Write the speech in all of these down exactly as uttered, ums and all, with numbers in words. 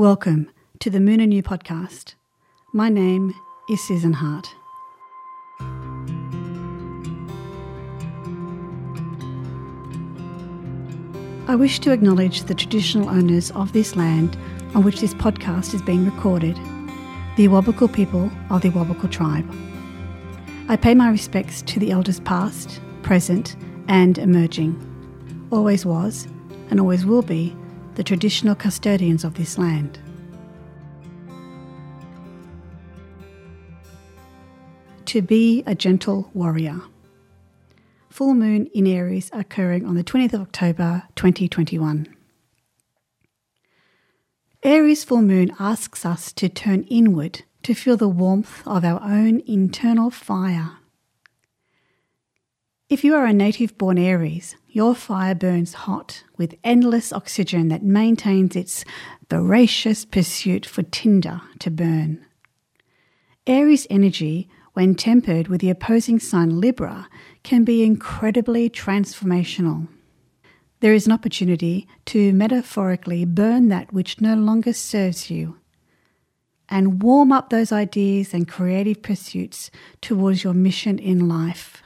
Welcome to the Moon and You podcast. My name is Susan Hart. I wish to acknowledge the traditional owners of this land on which this podcast is being recorded, the Awabakal people of the Awabakal tribe. I pay my respects to the elders past, present and emerging. Always was, and always will be, the traditional custodians of this land. To be a gentle warrior. Full moon in Aries occurring on the twentieth of October twenty twenty-one. Aries full moon asks us to turn inward to feel the warmth of our own internal fire. If you are a native-born Aries, your fire burns hot with endless oxygen that maintains its voracious pursuit for tinder to burn. Aries energy, when tempered with the opposing sign Libra, can be incredibly transformational. There is an opportunity to metaphorically burn that which no longer serves you and warm up those ideas and creative pursuits towards your mission in life.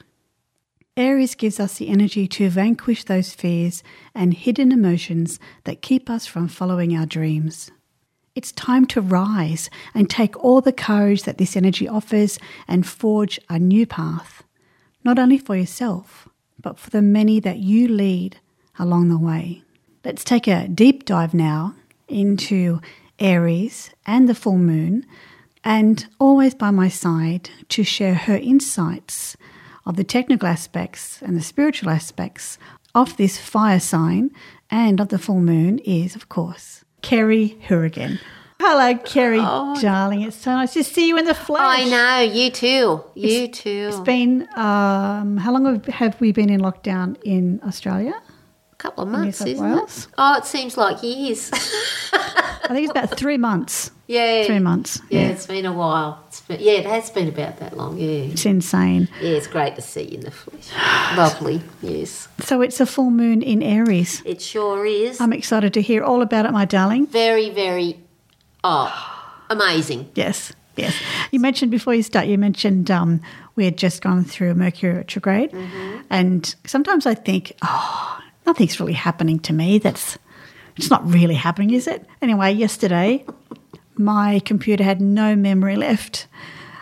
Aries gives us the energy to vanquish those fears and hidden emotions that keep us from following our dreams. It's time to rise and take all the courage that this energy offers and forge a new path, not only for yourself, but for the many that you lead along the way. Let's take a deep dive now into Aries and the full moon, and always by my side to share her insights of the technical aspects and the spiritual aspects of this fire sign and of the full moon is, of course, Kerry Hurrigan. Hello, Kerry, oh, darling. It's so nice to see you in the flesh. I know, you too. You it's, too. It's been, um, how long have we been in lockdown in Australia? A couple of months, isn't it? Oh, it seems like years. I think it's about three months. Yeah. Three months. Yeah, yeah. It's been a while. It's been, yeah, it has been about that long, yeah. It's insane. Yeah, it's great to see you in the flesh. Lovely, yes. So it's a full moon in Aries. It sure is. I'm excited to hear all about it, my darling. Very, very, oh, amazing. Yes, yes. You mentioned before you start, you mentioned um, we had just gone through Mercury retrograde, mm-hmm. and sometimes I think, oh, nothing's really happening to me. That's It's not really happening, is it? Anyway, yesterday my computer had no memory left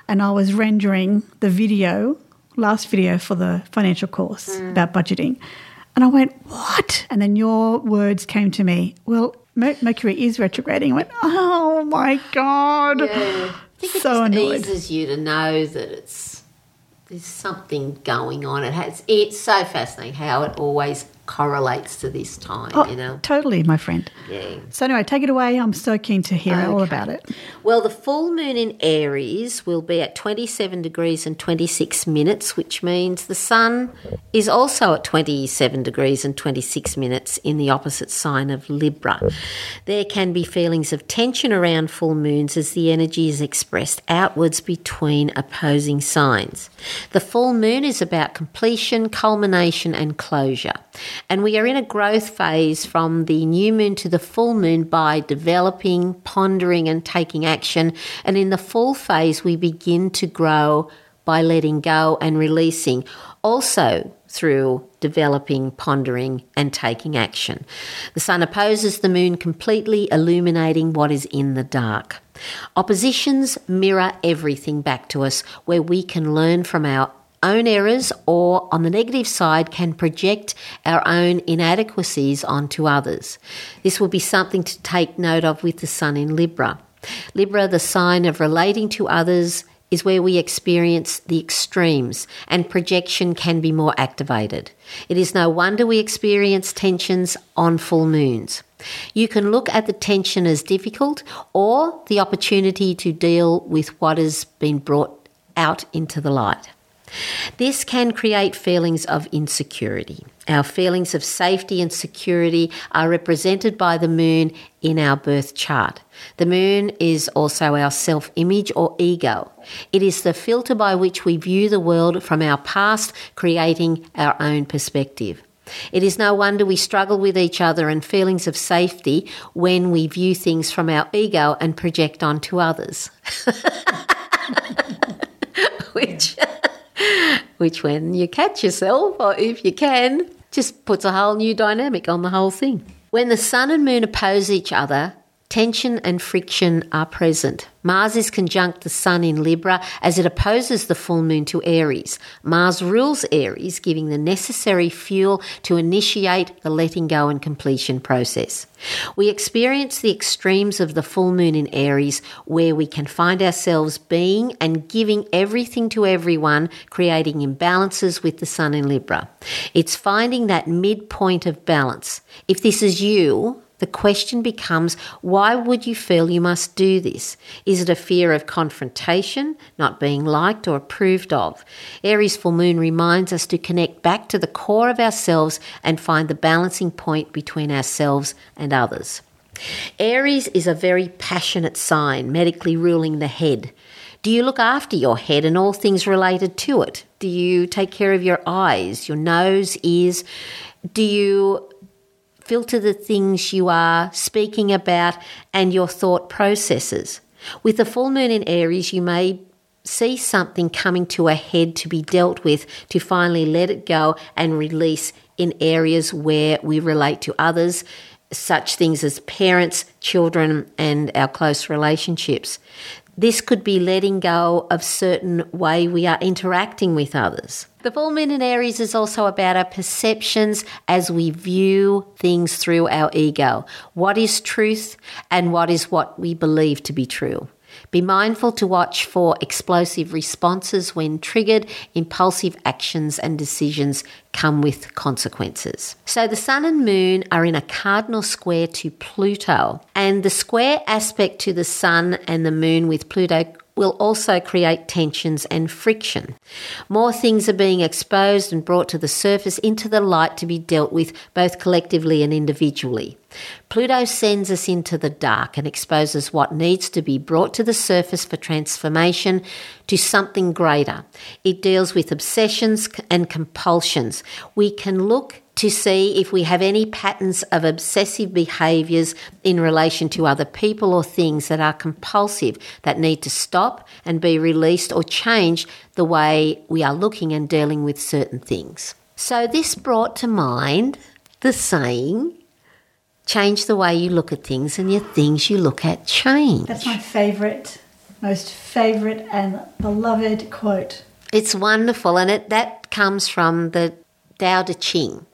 and I was rendering the video, last video for the financial course mm. about budgeting. And I went, what? And then your words came to me, well, Mercury is retrograding. I went, oh, my God. Yeah. I think it so just annoyed. Eases you to know that it's there's something going on. It has, it's so fascinating how it always correlates to this time, oh, you know. Totally, my friend. Yeah. So anyway, take it away. I'm so keen to hear okay. all about it. Well, the full moon in Aries will be at twenty-seven degrees and twenty-six minutes, which means the sun is also at twenty-seven degrees and twenty-six minutes in the opposite sign of Libra. There can be feelings of tension around full moons as the energy is expressed outwards between opposing signs. The full moon is about completion, culmination and closure. And we are in a growth phase from the new moon to the full moon by developing, pondering and taking action. And in the full phase, we begin to grow by letting go and releasing, also through developing, pondering and taking action. The sun opposes the moon, completely illuminating what is in the dark. Oppositions mirror everything back to us, where we can learn from our own errors, or on the negative side can project our own inadequacies onto others. This will be something to take note of with the sun in Libra. Libra, the sign of relating to others, is where we experience the extremes and projection can be more activated. It is no wonder we experience tensions on full moons. You can look at the tension as difficult or the opportunity to deal with what has been brought out into the light. This can create feelings of insecurity. Our feelings of safety and security are represented by the moon in our birth chart. The moon is also our self-image or ego. It is the filter by which we view the world from our past, creating our own perspective. It is no wonder we struggle with each other and feelings of safety when we view things from our ego and project onto others. which, which when you catch yourself, or if you can, just puts a whole new dynamic on the whole thing. When the sun and moon oppose each other, tension and friction are present. Mars is conjunct the sun in Libra as it opposes the full moon to Aries. Mars rules Aries, giving the necessary fuel to initiate the letting go and completion process. We experience the extremes of the full moon in Aries, where we can find ourselves being and giving everything to everyone, creating imbalances with the sun in Libra. It's finding that midpoint of balance. If this is you, the question becomes, why would you feel you must do this? Is it a fear of confrontation, not being liked or approved of? Aries full moon reminds us to connect back to the core of ourselves and find the balancing point between ourselves and others. Aries is a very passionate sign, medically ruling the head. Do you look after your head and all things related to it? Do you take care of your eyes, your nose, ears? Do you filter the things you are speaking about and your thought processes? With the full moon in Aries, you may see something coming to a head to be dealt with, to finally let it go and release in areas where we relate to others, such things as parents, children, and our close relationships. This could be letting go of certain way we are interacting with others. The full moon in Aries is also about our perceptions as we view things through our ego. What is truth and what is what we believe to be true? Be mindful to watch for explosive responses when triggered. Impulsive actions and decisions come with consequences. So the sun and moon are in a cardinal square to Pluto, and the square aspect to the sun and the moon with Pluto will also create tensions and friction. More things are being exposed and brought to the surface into the light to be dealt with both collectively and individually. Pluto sends us into the dark and exposes what needs to be brought to the surface for transformation to something greater. It deals with obsessions and compulsions. We can look to see if we have any patterns of obsessive behaviours in relation to other people or things that are compulsive, that need to stop and be released or change the way we are looking and dealing with certain things. So this brought to mind the saying, change the way you look at things and your things you look at change. That's my favourite, most favourite and beloved quote. It's wonderful, and it that comes from the Tao Te Ching,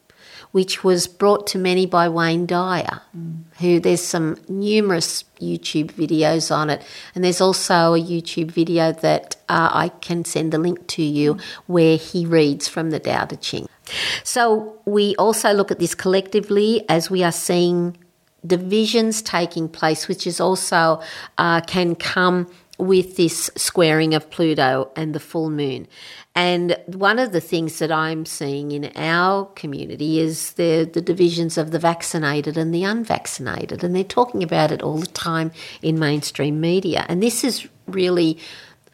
which was brought to many by Wayne Dyer, mm. who there's some numerous YouTube videos on it, and there's also a YouTube video that uh, I can send the link to you where he reads from the Tao Te Ching. So we also look at this collectively as we are seeing divisions taking place, which is also uh, can come with this squaring of Pluto and the full moon. And one of the things that I'm seeing in our community is the, the divisions of the vaccinated and the unvaccinated, and they're talking about it all the time in mainstream media. And this is really,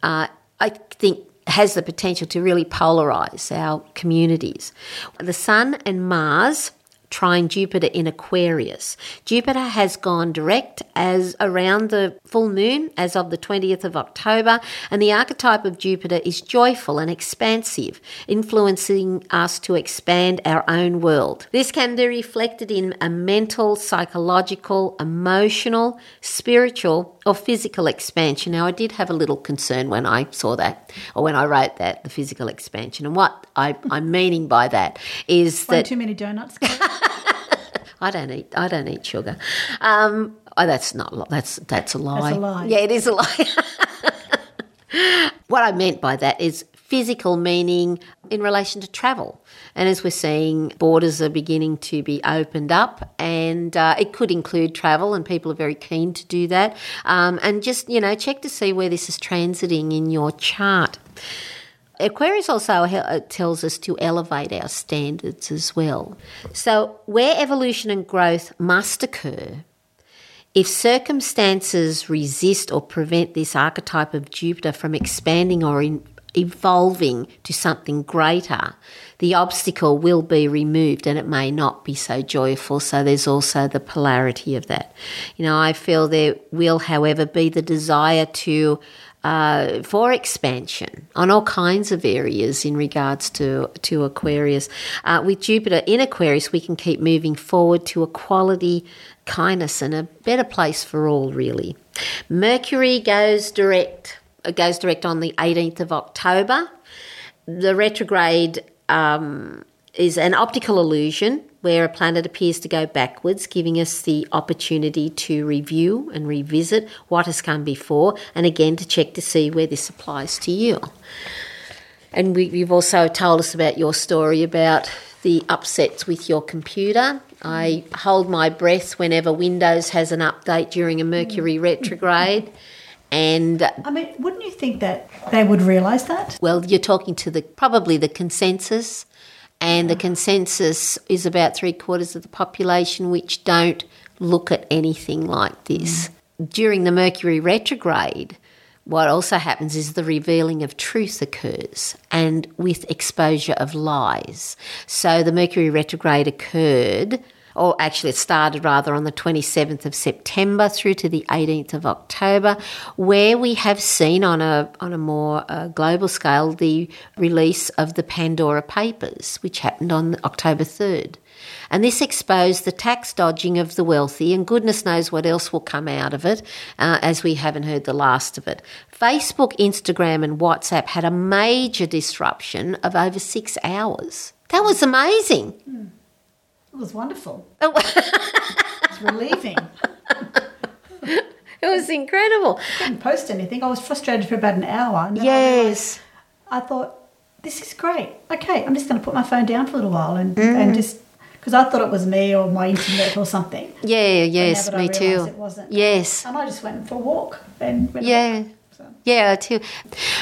uh, I think, has the potential to really polarise our communities. The Sun and Mars trine Jupiter in Aquarius. Jupiter has gone direct as around the full moon as of the twentieth of October, and the archetype of Jupiter is joyful and expansive, influencing us to expand our own world. This can be reflected in a mental, psychological, emotional, spiritual or physical expansion. Now, I did have a little concern when I saw that, or when I wrote that, the physical expansion, and what I, I'm meaning by that is that... One too many donuts. I don't eat. I don't eat sugar. Um, oh, that's not. That's that's a lie. That's a lie. Yeah, it is a lie. What I meant by that is physical meaning in relation to travel, and as we're seeing, borders are beginning to be opened up, and uh, it could include travel, and people are very keen to do that. Um, and just you know, check to see where this is transiting in your chart. Aquarius also tells us to elevate our standards as well. So where evolution and growth must occur, if circumstances resist or prevent this archetype of Jupiter from expanding or in evolving to something greater, the obstacle will be removed and it may not be so joyful. So there's also the polarity of that. You know, I feel there will, however, be the desire to uh, for expansion on all kinds of areas in regards to, to Aquarius. Uh, with Jupiter in Aquarius, we can keep moving forward to equality, kindness, and a better place for all, really. Mercury goes direct. It goes direct on the eighteenth of October. The retrograde um, is an optical illusion where a planet appears to go backwards, giving us the opportunity to review and revisit what has come before, and again to check to see where this applies to you. And we, you've also told us about your story about the upsets with your computer. I hold my breath whenever Windows has an update during a Mercury retrograde. And I mean, wouldn't you think that they would realise that? Well, you're talking to the probably the consensus, and the consensus is about three quarters of the population which don't look at anything like this. Mm. During the Mercury retrograde, what also happens is the revealing of truth occurs, and with exposure of lies. So the Mercury retrograde occurred, or actually it started rather on the twenty-seventh of September through to the eighteenth of October, where we have seen on a on a more uh, global scale the release of the Pandora Papers, which happened on October third. And this exposed the tax dodging of the wealthy, and goodness knows what else will come out of it, uh, as we haven't heard the last of it. Facebook, Instagram and WhatsApp had a major disruption of over six hours. That was amazing. Mm. It was wonderful. It was relieving. It was incredible. I didn't post anything. I was frustrated for about an hour. And then yes. I, I thought, this is great. Okay, I'm just going to put my phone down for a little while and, mm. and just... Because I thought it was me or my internet or something. Yeah, yes, me too. It wasn't. Yes. And I just went for a walk. And went yeah. Back, so. Yeah, too.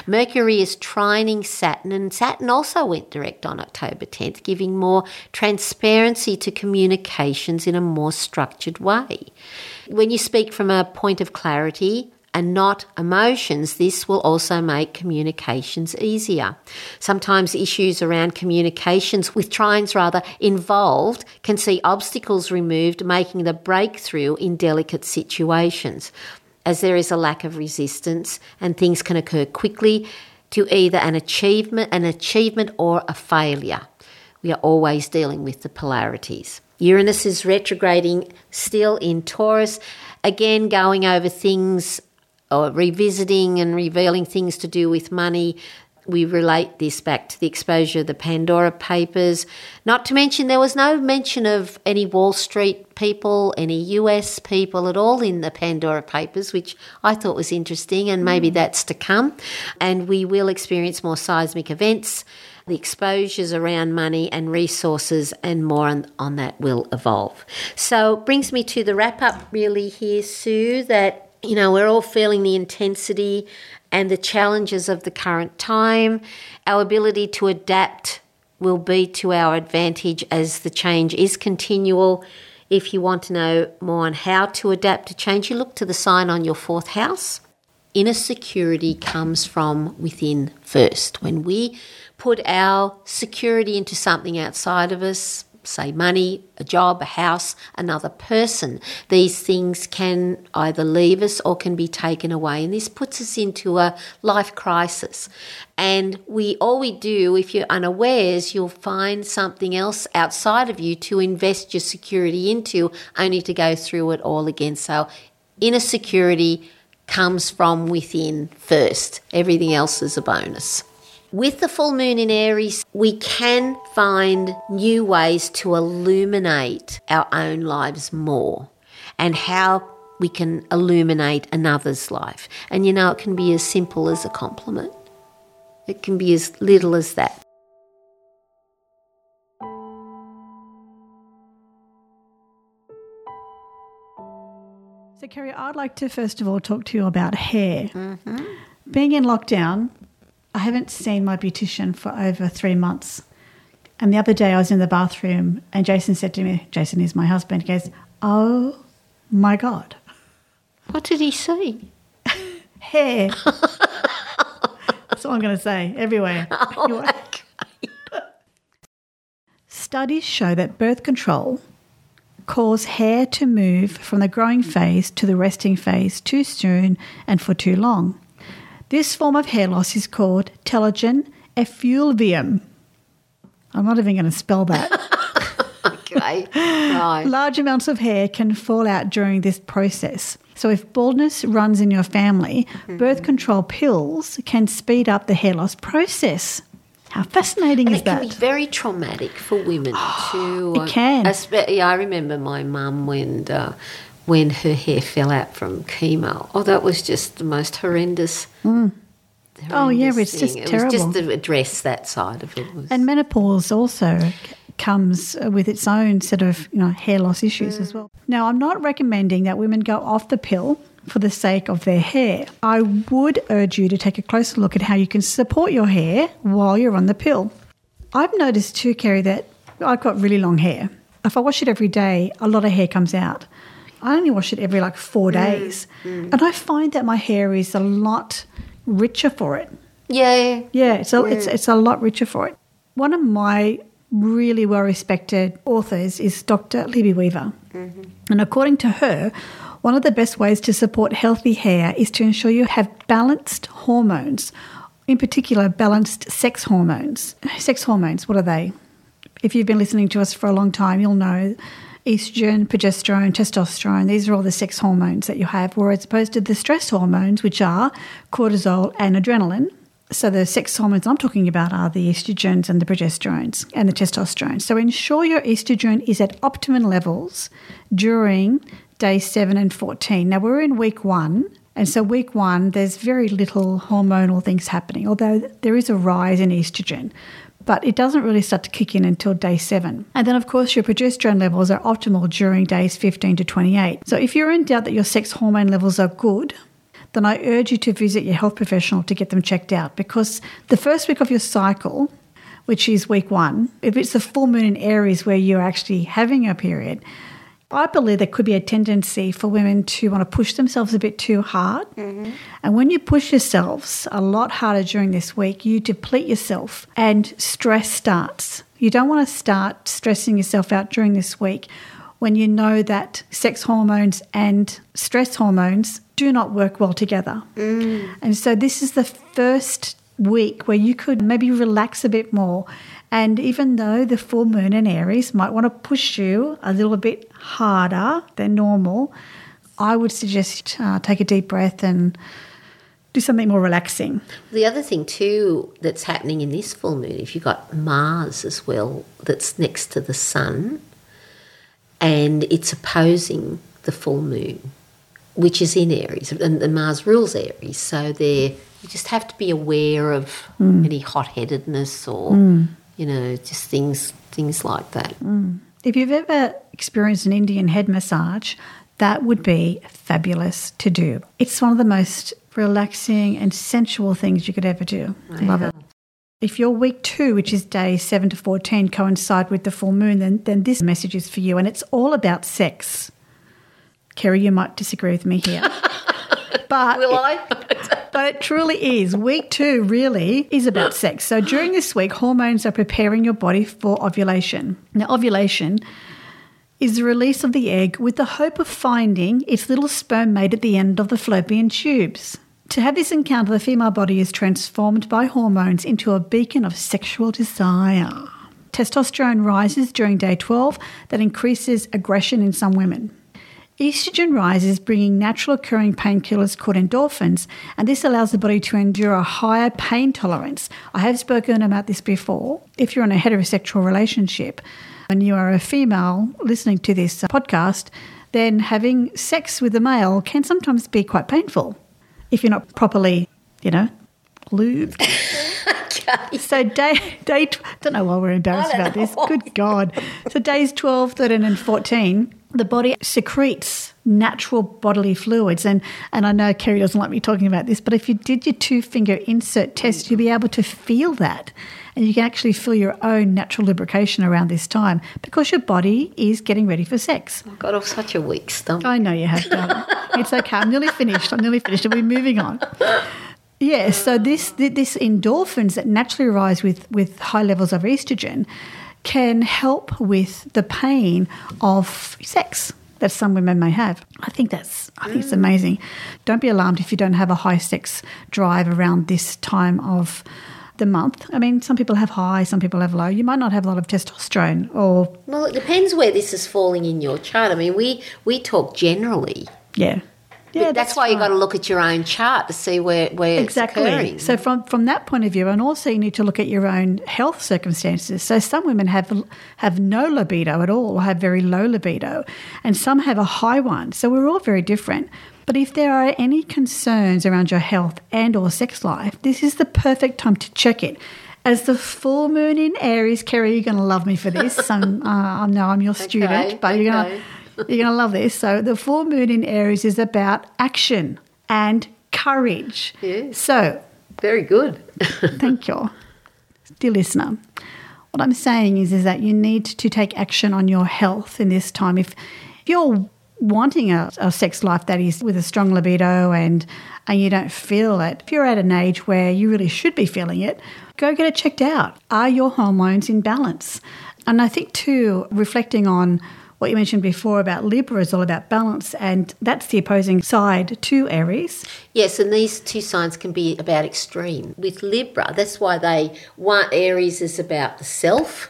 Mercury is trining Saturn, and Saturn also went direct on October tenth, giving more transparency to communications in a more structured way. When you speak from a point of clarity and not emotions, this will also make communications easier. Sometimes issues around communications with trines rather involved can see obstacles removed, making the breakthrough in delicate situations, as there is a lack of resistance and things can occur quickly to either an achievement, an achievement or a failure. We are always dealing with the polarities. Uranus is retrograding still in Taurus, again going over things or revisiting and revealing things to do with money. We relate this back to the exposure of the Pandora Papers. Not to mention there was no mention of any Wall Street people, any U S people at all in the Pandora Papers, which I thought was interesting, and maybe mm. that's to come. And we will experience more seismic events. The exposures around money and resources and more on, on that will evolve. So it brings me to the wrap-up really here, Sue, that, you know, we're all feeling the intensity and the challenges of the current time. Our ability to adapt will be to our advantage as the change is continual. If you want to know more on how to adapt to change, you look to the sign on your fourth house. Inner security comes from within first. When we put our security into something outside of us, say money, a job, a house, another person, these things can either leave us or can be taken away. And this puts us into a life crisis. And we all we do, if you're unawares, you'll find something else outside of you to invest your security into, only to go through it all again. So inner security comes from within first. Everything else is a bonus. With the full moon in Aries, we can find new ways to illuminate our own lives more, and how we can illuminate another's life. And, you know, it can be as simple as a compliment. It can be as little as that. So, Kerry, I'd like to first of all talk to you about hair. Mm-hmm. Being in lockdown, I haven't seen my beautician for over three months. And the other day I was in the bathroom and Jason said to me, Jason is my husband, he goes, oh my God. What did he see? Hair. That's all I'm going to say. Everywhere. Oh my God. Studies show that birth control cause hair to move from the growing phase to the resting phase too soon and for too long. This form of hair loss is called telogen effluvium. I'm not even going to spell that. Okay. Right. Large amounts of hair can fall out during this process. So if baldness runs in your family, mm-hmm. birth control pills can speed up the hair loss process. How fascinating and is that? It can that? be very traumatic for women oh, too. It can. I, yeah, I remember my mum when, uh, when her hair fell out from chemo. Oh, that was just the most horrendous mm. Oh, yeah, it's thing. just it terrible. It was just to address that side of it. Was... And menopause also c- comes with its own set of, you know, hair loss issues mm. as well. Now, I'm not recommending that women go off the pill for the sake of their hair. I would urge you to take a closer look at how you can support your hair while you're on the pill. I've noticed too, Kerry, that I've got really long hair. If I wash it every day, a lot of hair comes out. I only wash it every like four mm. days. Mm. And I find that my hair is a lot... richer for it. Yeah. Yeah, it's a, yeah. It's, it's a lot richer for it. One of my really well-respected authors is Doctor Libby Weaver. Mm-hmm. And according to her, one of the best ways to support healthy hair is to ensure you have balanced hormones, in particular balanced sex hormones. Sex hormones, what are they? If you've been listening to us for a long time, you'll know estrogen, progesterone, testosterone, these are all the sex hormones that you have, whereas opposed to the stress hormones, which are cortisol and adrenaline. So the sex hormones I'm talking about are the estrogens and the progesterones and the testosterone. So ensure your estrogen is at optimum levels during days seven and fourteen. Now, we're in week one, and so week one, there's very little hormonal things happening, although there is a rise in estrogen. But it doesn't really start to kick in until day seven. And then, of course, your progesterone levels are optimal during days fifteen to twenty-eight. So if you're in doubt that your sex hormone levels are good, then I urge you to visit your health professional to get them checked out, because the first week of your cycle, which is week one, if it's the full moon in Aries where you're actually having your period, I believe there could be a tendency for women to want to push themselves a bit too hard. Mm-hmm. And when you push yourselves a lot harder during this week, you deplete yourself and stress starts. You don't want to start stressing yourself out during this week when you know that sex hormones and stress hormones do not work well together. Mm. And so this is the first week where you could maybe relax a bit more. And even though the full moon in Aries might want to push you a little bit harder than normal, I would suggest uh, take a deep breath and do something more relaxing. The other thing too that's happening in this full moon, if you've got Mars as well that's next to the sun and it's opposing the full moon, which is in Aries, and, and Mars rules Aries, so they're, you just have to be aware of mm. any hot-headedness or... Mm. You know, just things things like that. Mm. If you've ever experienced an Indian head massage, that would be fabulous to do. It's one of the most relaxing and sensual things you could ever do. I love it. If your week two, which is day seven to fourteen, coincide with the full moon, then, then this message is for you, and it's all about sex. Kerry, you might disagree with me here. But will I? But it truly is. Week two really is about sex. So during this week, hormones are preparing your body for ovulation. Now, ovulation is the release of the egg with the hope of finding its little sperm mate at the end of the fallopian tubes. To have this encounter, the female body is transformed by hormones into a beacon of sexual desire. Testosterone rises during day twelve. That increases aggression in some women. Estrogen rises, bringing natural occurring painkillers called endorphins, and this allows the body to endure a higher pain tolerance. I have spoken about this before. If you're in a heterosexual relationship and you are a female listening to this podcast, then having sex with a male can sometimes be quite painful if you're not properly, you know, lubed. Okay. So day, day tw- I don't know why we're embarrassed about this. Why. Good God. So days twelve, thirteen and fourteen... the body secretes natural bodily fluids. And, and I know Kerry doesn't like me talking about this, but if you did your two-finger insert test, you'll be able to feel that. And you can actually feel your own natural lubrication around this time because your body is getting ready for sex. I've got off such a weak stump. I know you have done. It's okay. I'm nearly finished. I'm nearly finished. We'll be moving on. Yeah, so this this endorphins that naturally rise with, with high levels of estrogen can help with the pain of sex that some women may have. I think that's I think mm. it's amazing. Don't be alarmed if you don't have a high sex drive around this time of the month. I mean, some people have high, some people have low. You might not have a lot of testosterone or... Well, it depends where this is falling in your chart. I mean, we, we talk generally. Yeah. Yeah, that's, that's why you've got to look at your own chart to see where, where exactly. it's occurring. So from, from that point of view, and also you need to look at your own health circumstances. So some women have have no libido at all, or have very low libido, and some have a high one. So we're all very different. But if there are any concerns around your health and or sex life, this is the perfect time to check it. As the full moon in Aries, Kerry, you're going to love me for this. I'm, uh, I know I'm your student, okay, but okay. you're going to... You're going to love this. So the full moon in Aries is about action and courage. Yeah. So very good. Thank you. Dear listener, what I'm saying is, is that you need to take action on your health in this time. If you're wanting a, a sex life that is with a strong libido and, and you don't feel it, if you're at an age where you really should be feeling it, go get it checked out. Are your hormones in balance? And I think too, reflecting on what you mentioned before about Libra is all about balance, and that's the opposing side to Aries. Yes, and these two signs can be about extreme. With Libra, that's why they want Aries is about the self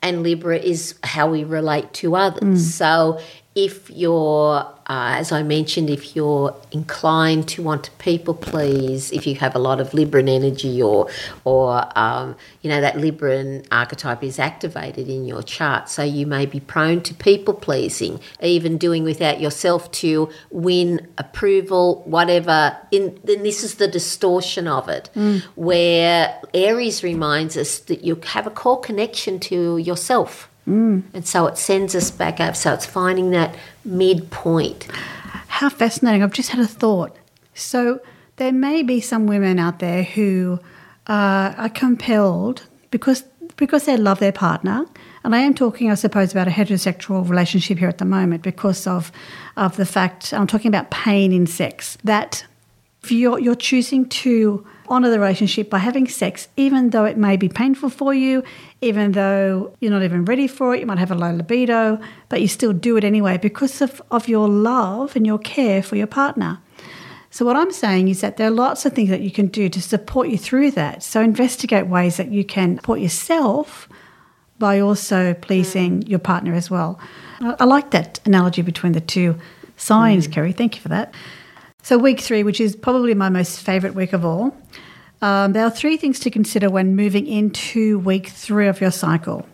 and Libra is how we relate to others. Mm. So if you're, uh, as I mentioned, if you're inclined to want to people please, if you have a lot of Libran energy or, or um, you know, that Libran archetype is activated in your chart, so you may be prone to people pleasing, even doing without yourself to win approval, whatever. In, then this is the distortion of it, mm. where Aries reminds us that you have a core connection to yourself. Mm. And so it sends us back up. So it's finding that midpoint. How fascinating. I've just had a thought. So there may be some women out there who uh, are compelled because because they love their partner, and I am talking, I suppose, about a heterosexual relationship here at the moment because of, of the fact, I'm talking about pain in sex, that if you're, you're choosing to honour the relationship by having sex, even though it may be painful for you, even though you're not even ready for it, you might have a low libido, but you still do it anyway because of, of your love and your care for your partner. So what I'm saying is that there are lots of things that you can do to support you through that. So investigate ways that you can support yourself by also pleasing your partner as well. I, I like that analogy between the two signs, mm. Kerry. Thank you for that. So week three, which is probably my most favourite week of all, um, there are three things to consider when moving into week three of your cycle.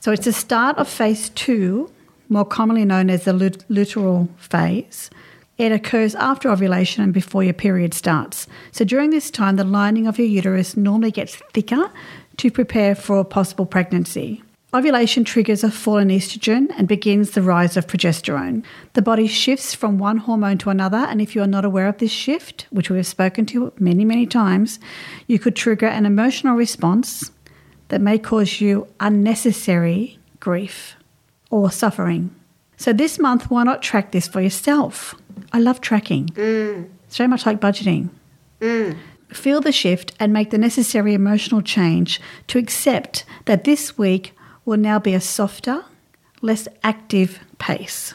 So it's the start of phase two, more commonly known as the lut- luteal phase. It occurs after ovulation and before your period starts. So during this time, the lining of your uterus normally gets thicker to prepare for a possible pregnancy. Ovulation triggers a fall in estrogen and begins the rise of progesterone. The body shifts from one hormone to another, and if you are not aware of this shift, which we have spoken to many, many times, you could trigger an emotional response that may cause you unnecessary grief or suffering. So this month, why not track this for yourself? I love tracking. Mm. It's very much like budgeting. Mm. Feel the shift and make the necessary emotional change to accept that this week will now be a softer, less active pace.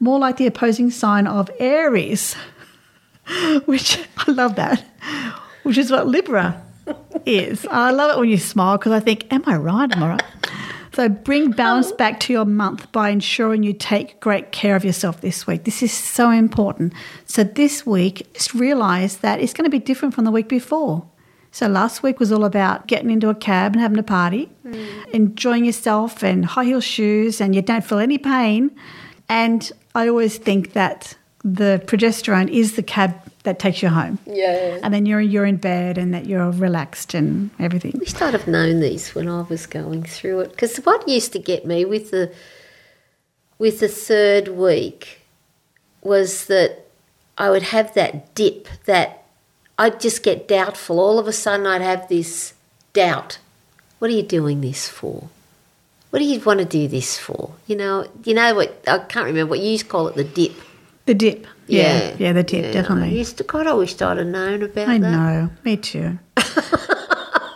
More like the opposing sign of Aries, which I love that, which is what Libra is. I love it when you smile because I think, am I right? Am I right? So bring balance back to your month by ensuring you take great care of yourself this week. This is so important. So this week, just realise that it's going to be different from the week before. So last week was all about getting into a cab and having a party, mm. enjoying yourself and high heel shoes, and you don't feel any pain. And I always think that the progesterone is the cab that takes you home. Yeah. And then you're you're in bed and that you're relaxed and everything. I wish I'd have known these when I was going through it, because what used to get me with the with the third week was that I would have that dip, that I'd just get doubtful. All of a sudden I'd have this doubt. What are you doing this for? What do you want to do this for? You know, you know what, I can't remember what you used to call it, the dip. The dip. Yeah. Yeah, yeah the tip, yeah, definitely. I used to, God, I wished I'd have known about I that. I know, me too.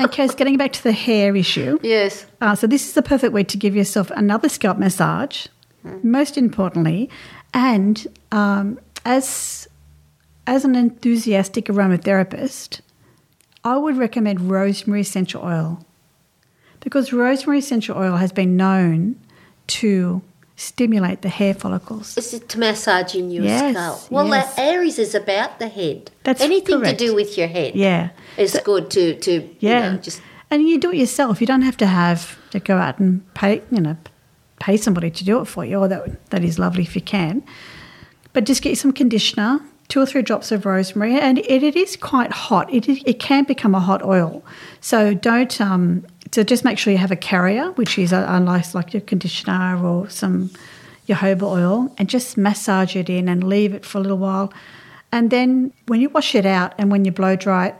Okay, so getting back to the hair issue. Yes. Uh, so this is the perfect way to give yourself another scalp massage, mm. most importantly, and um, as as an enthusiastic aromatherapist, I would recommend rosemary essential oil because rosemary essential oil has been known to stimulate the hair follicles. Is it to massaging your yes, scalp? Well, yes. that Aries is about the head. That's Anything correct. to do with your head yeah. is so, good to, to yeah. you know, just... And you do it yourself. You don't have to have to go out and pay, you know, pay somebody to do it for you, although that, that is lovely if you can. But just get some conditioner, two or three drops of rosemary, and it, it is quite hot. It it can become a hot oil. So don't... Um, So just make sure you have a carrier, which is unlike like your conditioner or some your jojoba oil, and just massage it in and leave it for a little while. And then when you wash it out and when you blow dry it,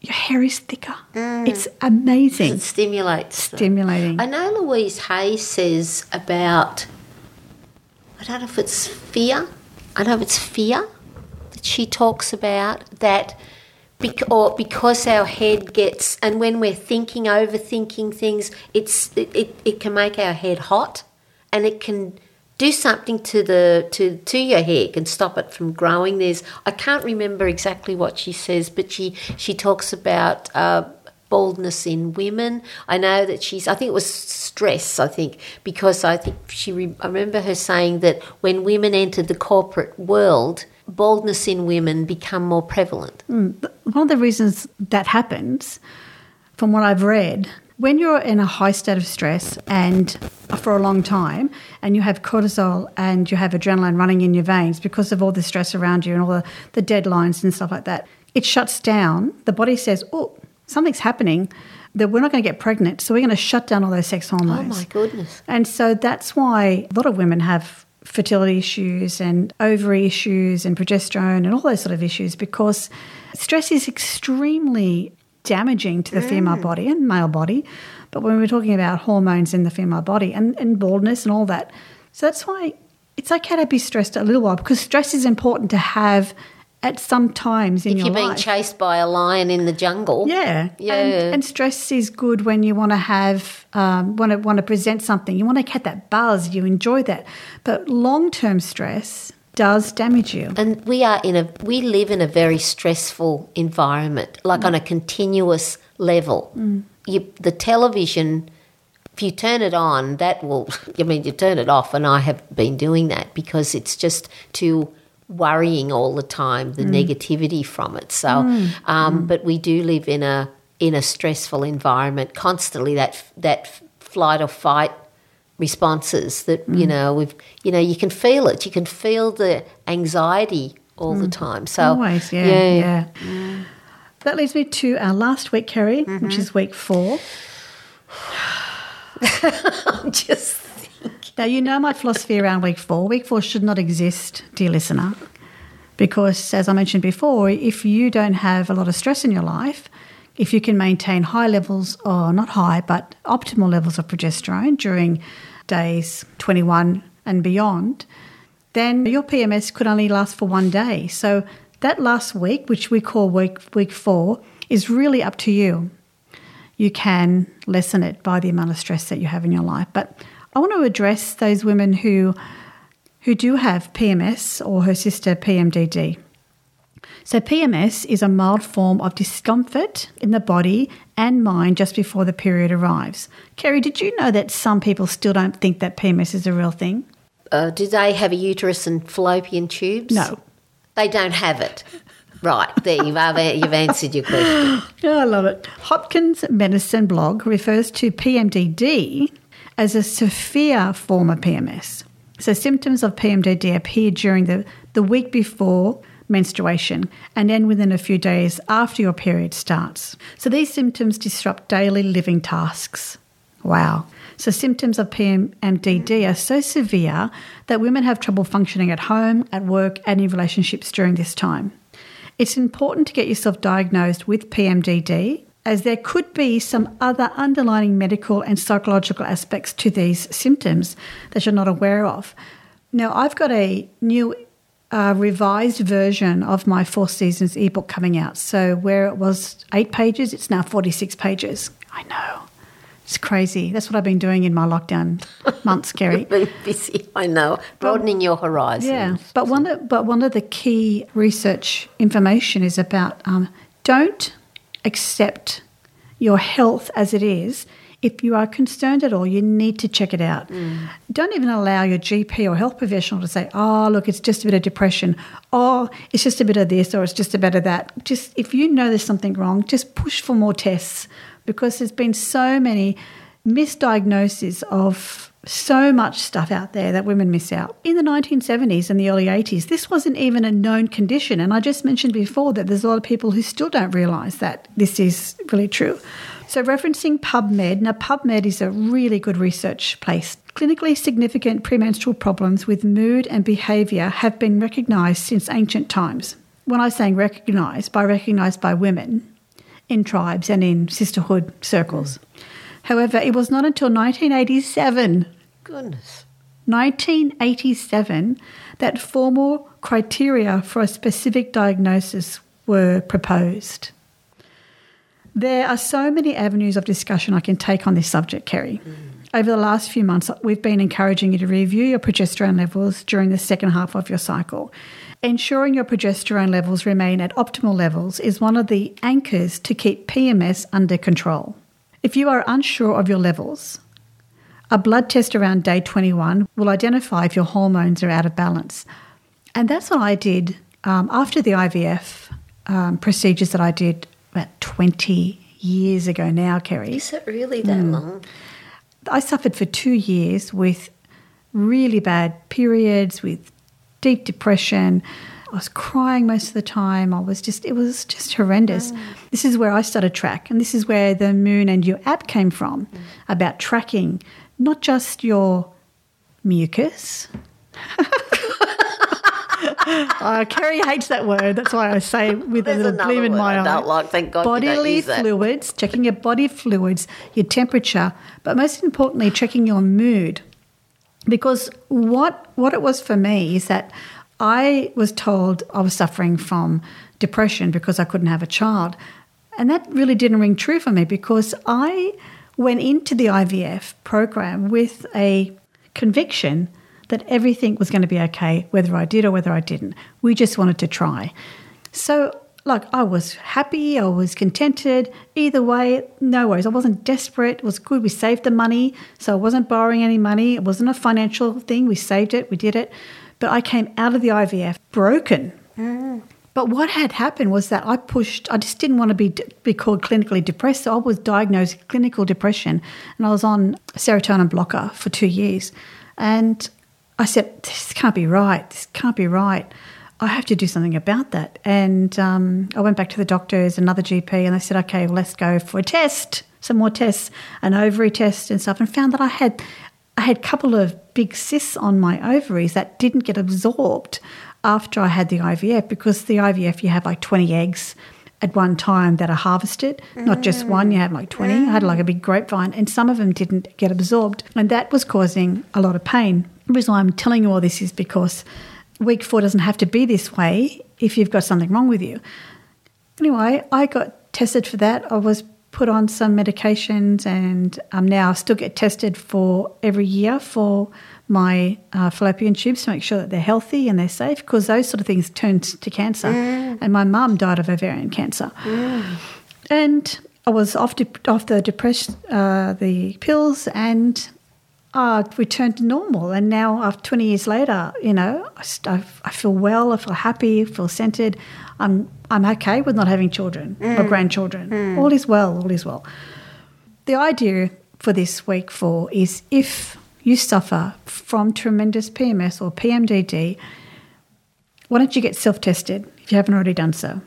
your hair is thicker. Mm. It's amazing. It stimulates. Stimulating. Them. I know Louise Hayes says about, I don't know if it's fear, I don't know if it's fear that she talks about that. Bec- or because our head gets, and when we're thinking, overthinking things, it's it, it, it can make our head hot, and it can do something to the to to your hair. It can stop it from growing. There's I can't remember exactly what she says, but she she talks about uh, baldness in women. I know that she's. I think it was stress. I think because I think she. Re- I remember her saying that when women entered the corporate world, baldness in women become more prevalent. Mm. One of the reasons that happens, from what I've read, when you're in a high state of stress and for a long time and you have cortisol and you have adrenaline running in your veins because of all the stress around you and all the, the deadlines and stuff like that, it shuts down. The body says, oh, something's happening, that we're not going to get pregnant, so we're going to shut down all those sex hormones. Oh, my goodness. And so that's why a lot of women have fertility issues and ovary issues and progesterone and all those sort of issues, because stress is extremely damaging to the mm. female body and male body. But when we're talking about hormones in the female body and, and baldness and all that, so that's why it's okay to be stressed a little while, because stress is important to have at some times in if your life. If you're being chased by a lion in the jungle. Yeah. yeah. And, and stress is good when you want to have, um, want to want to present something. You want to get that buzz. You enjoy that. But long-term stress does damage you. And we are in a, we live in a very stressful environment, like mm. on a continuous level. Mm. You, the television, if you turn it on, that will, I mean, you turn it off, and I have been doing that because it's just too worrying all the time, the mm. negativity from it. So, mm. um, mm. but we do live in a in a stressful environment constantly. That that flight or fight responses that mm. you know we've you know you can feel it. You can feel the anxiety all mm. the time. So always, yeah, yeah. yeah. Mm. That leads me to our last week, Kerry, mm-hmm. which is week four. I'm just. Now, you know my philosophy around week four. Week four should not exist, dear listener, because, as I mentioned before, if you don't have a lot of stress in your life, if you can maintain high levels, or not high, but optimal levels of progesterone during days twenty-one and beyond, then your P M S could only last for one day. So that last week, which we call week, week four, is really up to you. You can lessen it by the amount of stress that you have in your life, but I want to address those women who who do have P M S or her sister P M D D. So P M S is a mild form of discomfort in the body and mind just before the period arrives. Kerry, did you know that some people still don't think that P M S is a real thing? Uh, do they have a uterus and fallopian tubes? No. They don't have it. Right, there you are. You've answered your question. Oh, I love it. Hopkins Medicine blog refers to P M D D as a severe form of P M S. So symptoms of P M D D appear during the, the week before menstruation and then within a few days after your period starts. So these symptoms disrupt daily living tasks. Wow. So symptoms of P M D D are so severe that women have trouble functioning at home, at work, and in relationships during this time. It's important to get yourself diagnosed with P M D D, as there could be some other underlying medical and psychological aspects to these symptoms that you're not aware of. Now, I've got a new a revised version of my Four Seasons ebook coming out. So where it was eight pages, it's now forty-six pages. I know. It's crazy. That's what I've been doing in my lockdown months, Kerry. You've been busy, I know, broadening your horizon. Yeah, but one of, but one of the key research information is about um, don't accept your health as it is. If you are concerned at all, you need to check it out. Mm. Don't even allow your G P or health professional to say, oh, look, it's just a bit of depression, or it's just a bit of this, or it's just a bit of that. Just if you know there's something wrong, just push for more tests, because there's been so many misdiagnoses of so much stuff out there that women miss out. In the nineteen seventies and the early eighties, this wasn't even a known condition. And I just mentioned before that there's a lot of people who still don't realise that this is really true. So referencing PubMed, now PubMed is a really good research place. Clinically significant premenstrual problems with mood and behaviour have been recognised since ancient times. When I'm saying recognised, by recognised by women, in tribes and in sisterhood circles. Mm. However, it was not until nineteen eighty-seven, goodness, nineteen eighty-seven, that formal criteria for a specific diagnosis were proposed. There are so many avenues of discussion I can take on this subject, Kerry. Mm. Over the last few months, we've been encouraging you to review your progesterone levels during the second half of your cycle. Ensuring your progesterone levels remain at optimal levels is one of the anchors to keep P M S under control. If you are unsure of your levels, a blood test around day twenty-one will identify if your hormones are out of balance. And that's what I did um, after the I V F um, procedures that I did about twenty years ago now, Kerry. Is it really that mm. long? I suffered for two years with really bad periods, with deep depression. I was crying most of the time. I was just, it was just horrendous. Mm. This is where I started track, and this is where the Moon and You app came from, mm. about tracking not just your mucus. uh, Kerry hates that word. That's why I say with There's a little gleam in my I don't eye. Like. Thank God bodily you don't use that. Fluids, checking your body fluids, your temperature, but most importantly, checking your mood. Because what what it was for me is that I was told I was suffering from depression because I couldn't have a child. And that really didn't ring true for me, because I went into the I V F program with a conviction that everything was going to be okay, whether I did or whether I didn't. We just wanted to try. So, like, I was happy, I was contented. Either way, no worries. I wasn't desperate. It was good. We saved the money, so I wasn't borrowing any money. It wasn't a financial thing. We saved it. We did it. But I came out of the I V F broken. Mm. But what had happened was that I pushed, I just didn't want to be be called clinically depressed. So I was diagnosed with clinical depression, and I was on a serotonin blocker for two years. And I said, this can't be right. This can't be right. I have to do something about that. And um, I went back to the doctors, another G P, and they said, okay, well, let's go for a test, some more tests, an ovary test and stuff, and found that I had I had a couple of big cysts on my ovaries that didn't get absorbed after I had the I V F, because the I V F, you have like twenty eggs at one time that are harvested, mm. not just one, you have like twenty. Mm. I had like a big grapevine, and some of them didn't get absorbed, and that was causing a lot of pain. The reason why I'm telling you all this is because week four doesn't have to be this way if you've got something wrong with you. Anyway, I got tested for that. I was put on some medications, and um, now I still get tested for every year for my uh, fallopian tubes to make sure that they're healthy and they're safe, because those sort of things turn to cancer. Mm. And my mum died of ovarian cancer. Mm. And I was off, de- off the, depress- uh, the pills and... Uh, returned to normal, and now after twenty years later, you know, I, I, I feel well, I feel happy, I feel centred. I'm I'm okay with not having children mm. or grandchildren. Mm. All is well, all is well. The idea for this week four is if you suffer from tremendous P M S or P M D D, why don't you get self-tested if you haven't already done so,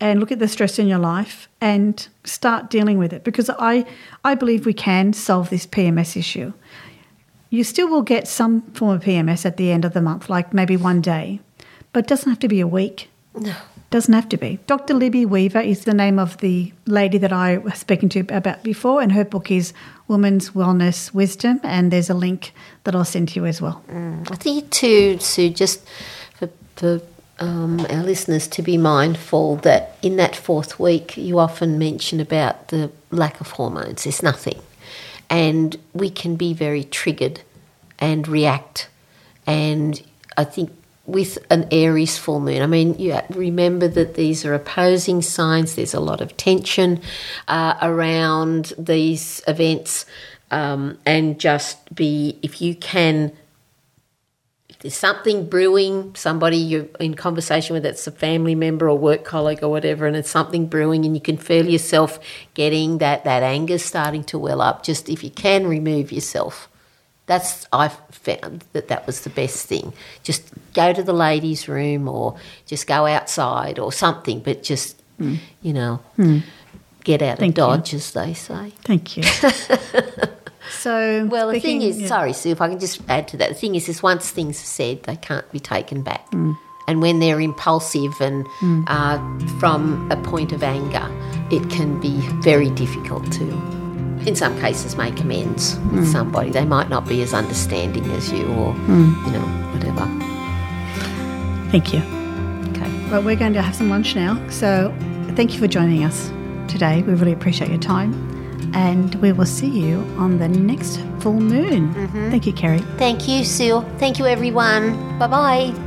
and look at the stress in your life and start dealing with it, because I I believe we can solve this P M S issue. You still will get some form of P M S at the end of the month, like maybe one day, but it doesn't have to be a week. No. Doesn't have to be. Doctor Libby Weaver is the name of the lady that I was speaking to about before, and her book is Woman's Wellness Wisdom, and there's a link that I'll send to you as well. Mm. I think too, Sue, just for for um, our listeners to be mindful that in that fourth week you often mention about the lack of hormones. There's nothing. And we can be very triggered and react. And I think with an Aries full moon, I mean, you remember that these are opposing signs. There's a lot of tension uh, around these events. Um, and just be, if you can, if there's something brewing, somebody you're in conversation with, that's a family member or work colleague or whatever, and it's something brewing and you can feel yourself getting that, that anger starting to well up, just if you can remove yourself. That's, I've found that that was the best thing. Just go to the ladies' room or just go outside or something, but just, mm. you know, mm. get out Thank of Dodge, you. As they say. Thank you. So, well, the thing is, yeah. sorry, Sue, if I can just add to that, the thing is, is once things are said, they can't be taken back. Mm. And when they're impulsive and mm. uh, from a point of anger, it can be very difficult to... in some cases make amends with mm. somebody. They might not be as understanding as you or, mm. you know, whatever. Thank you. Okay. Well, we're going to have some lunch now. So thank you for joining us today. We really appreciate your time. And we will see you on the next full moon. Mm-hmm. Thank you, Kerry. Thank you, Sue. Thank you, everyone. Bye-bye.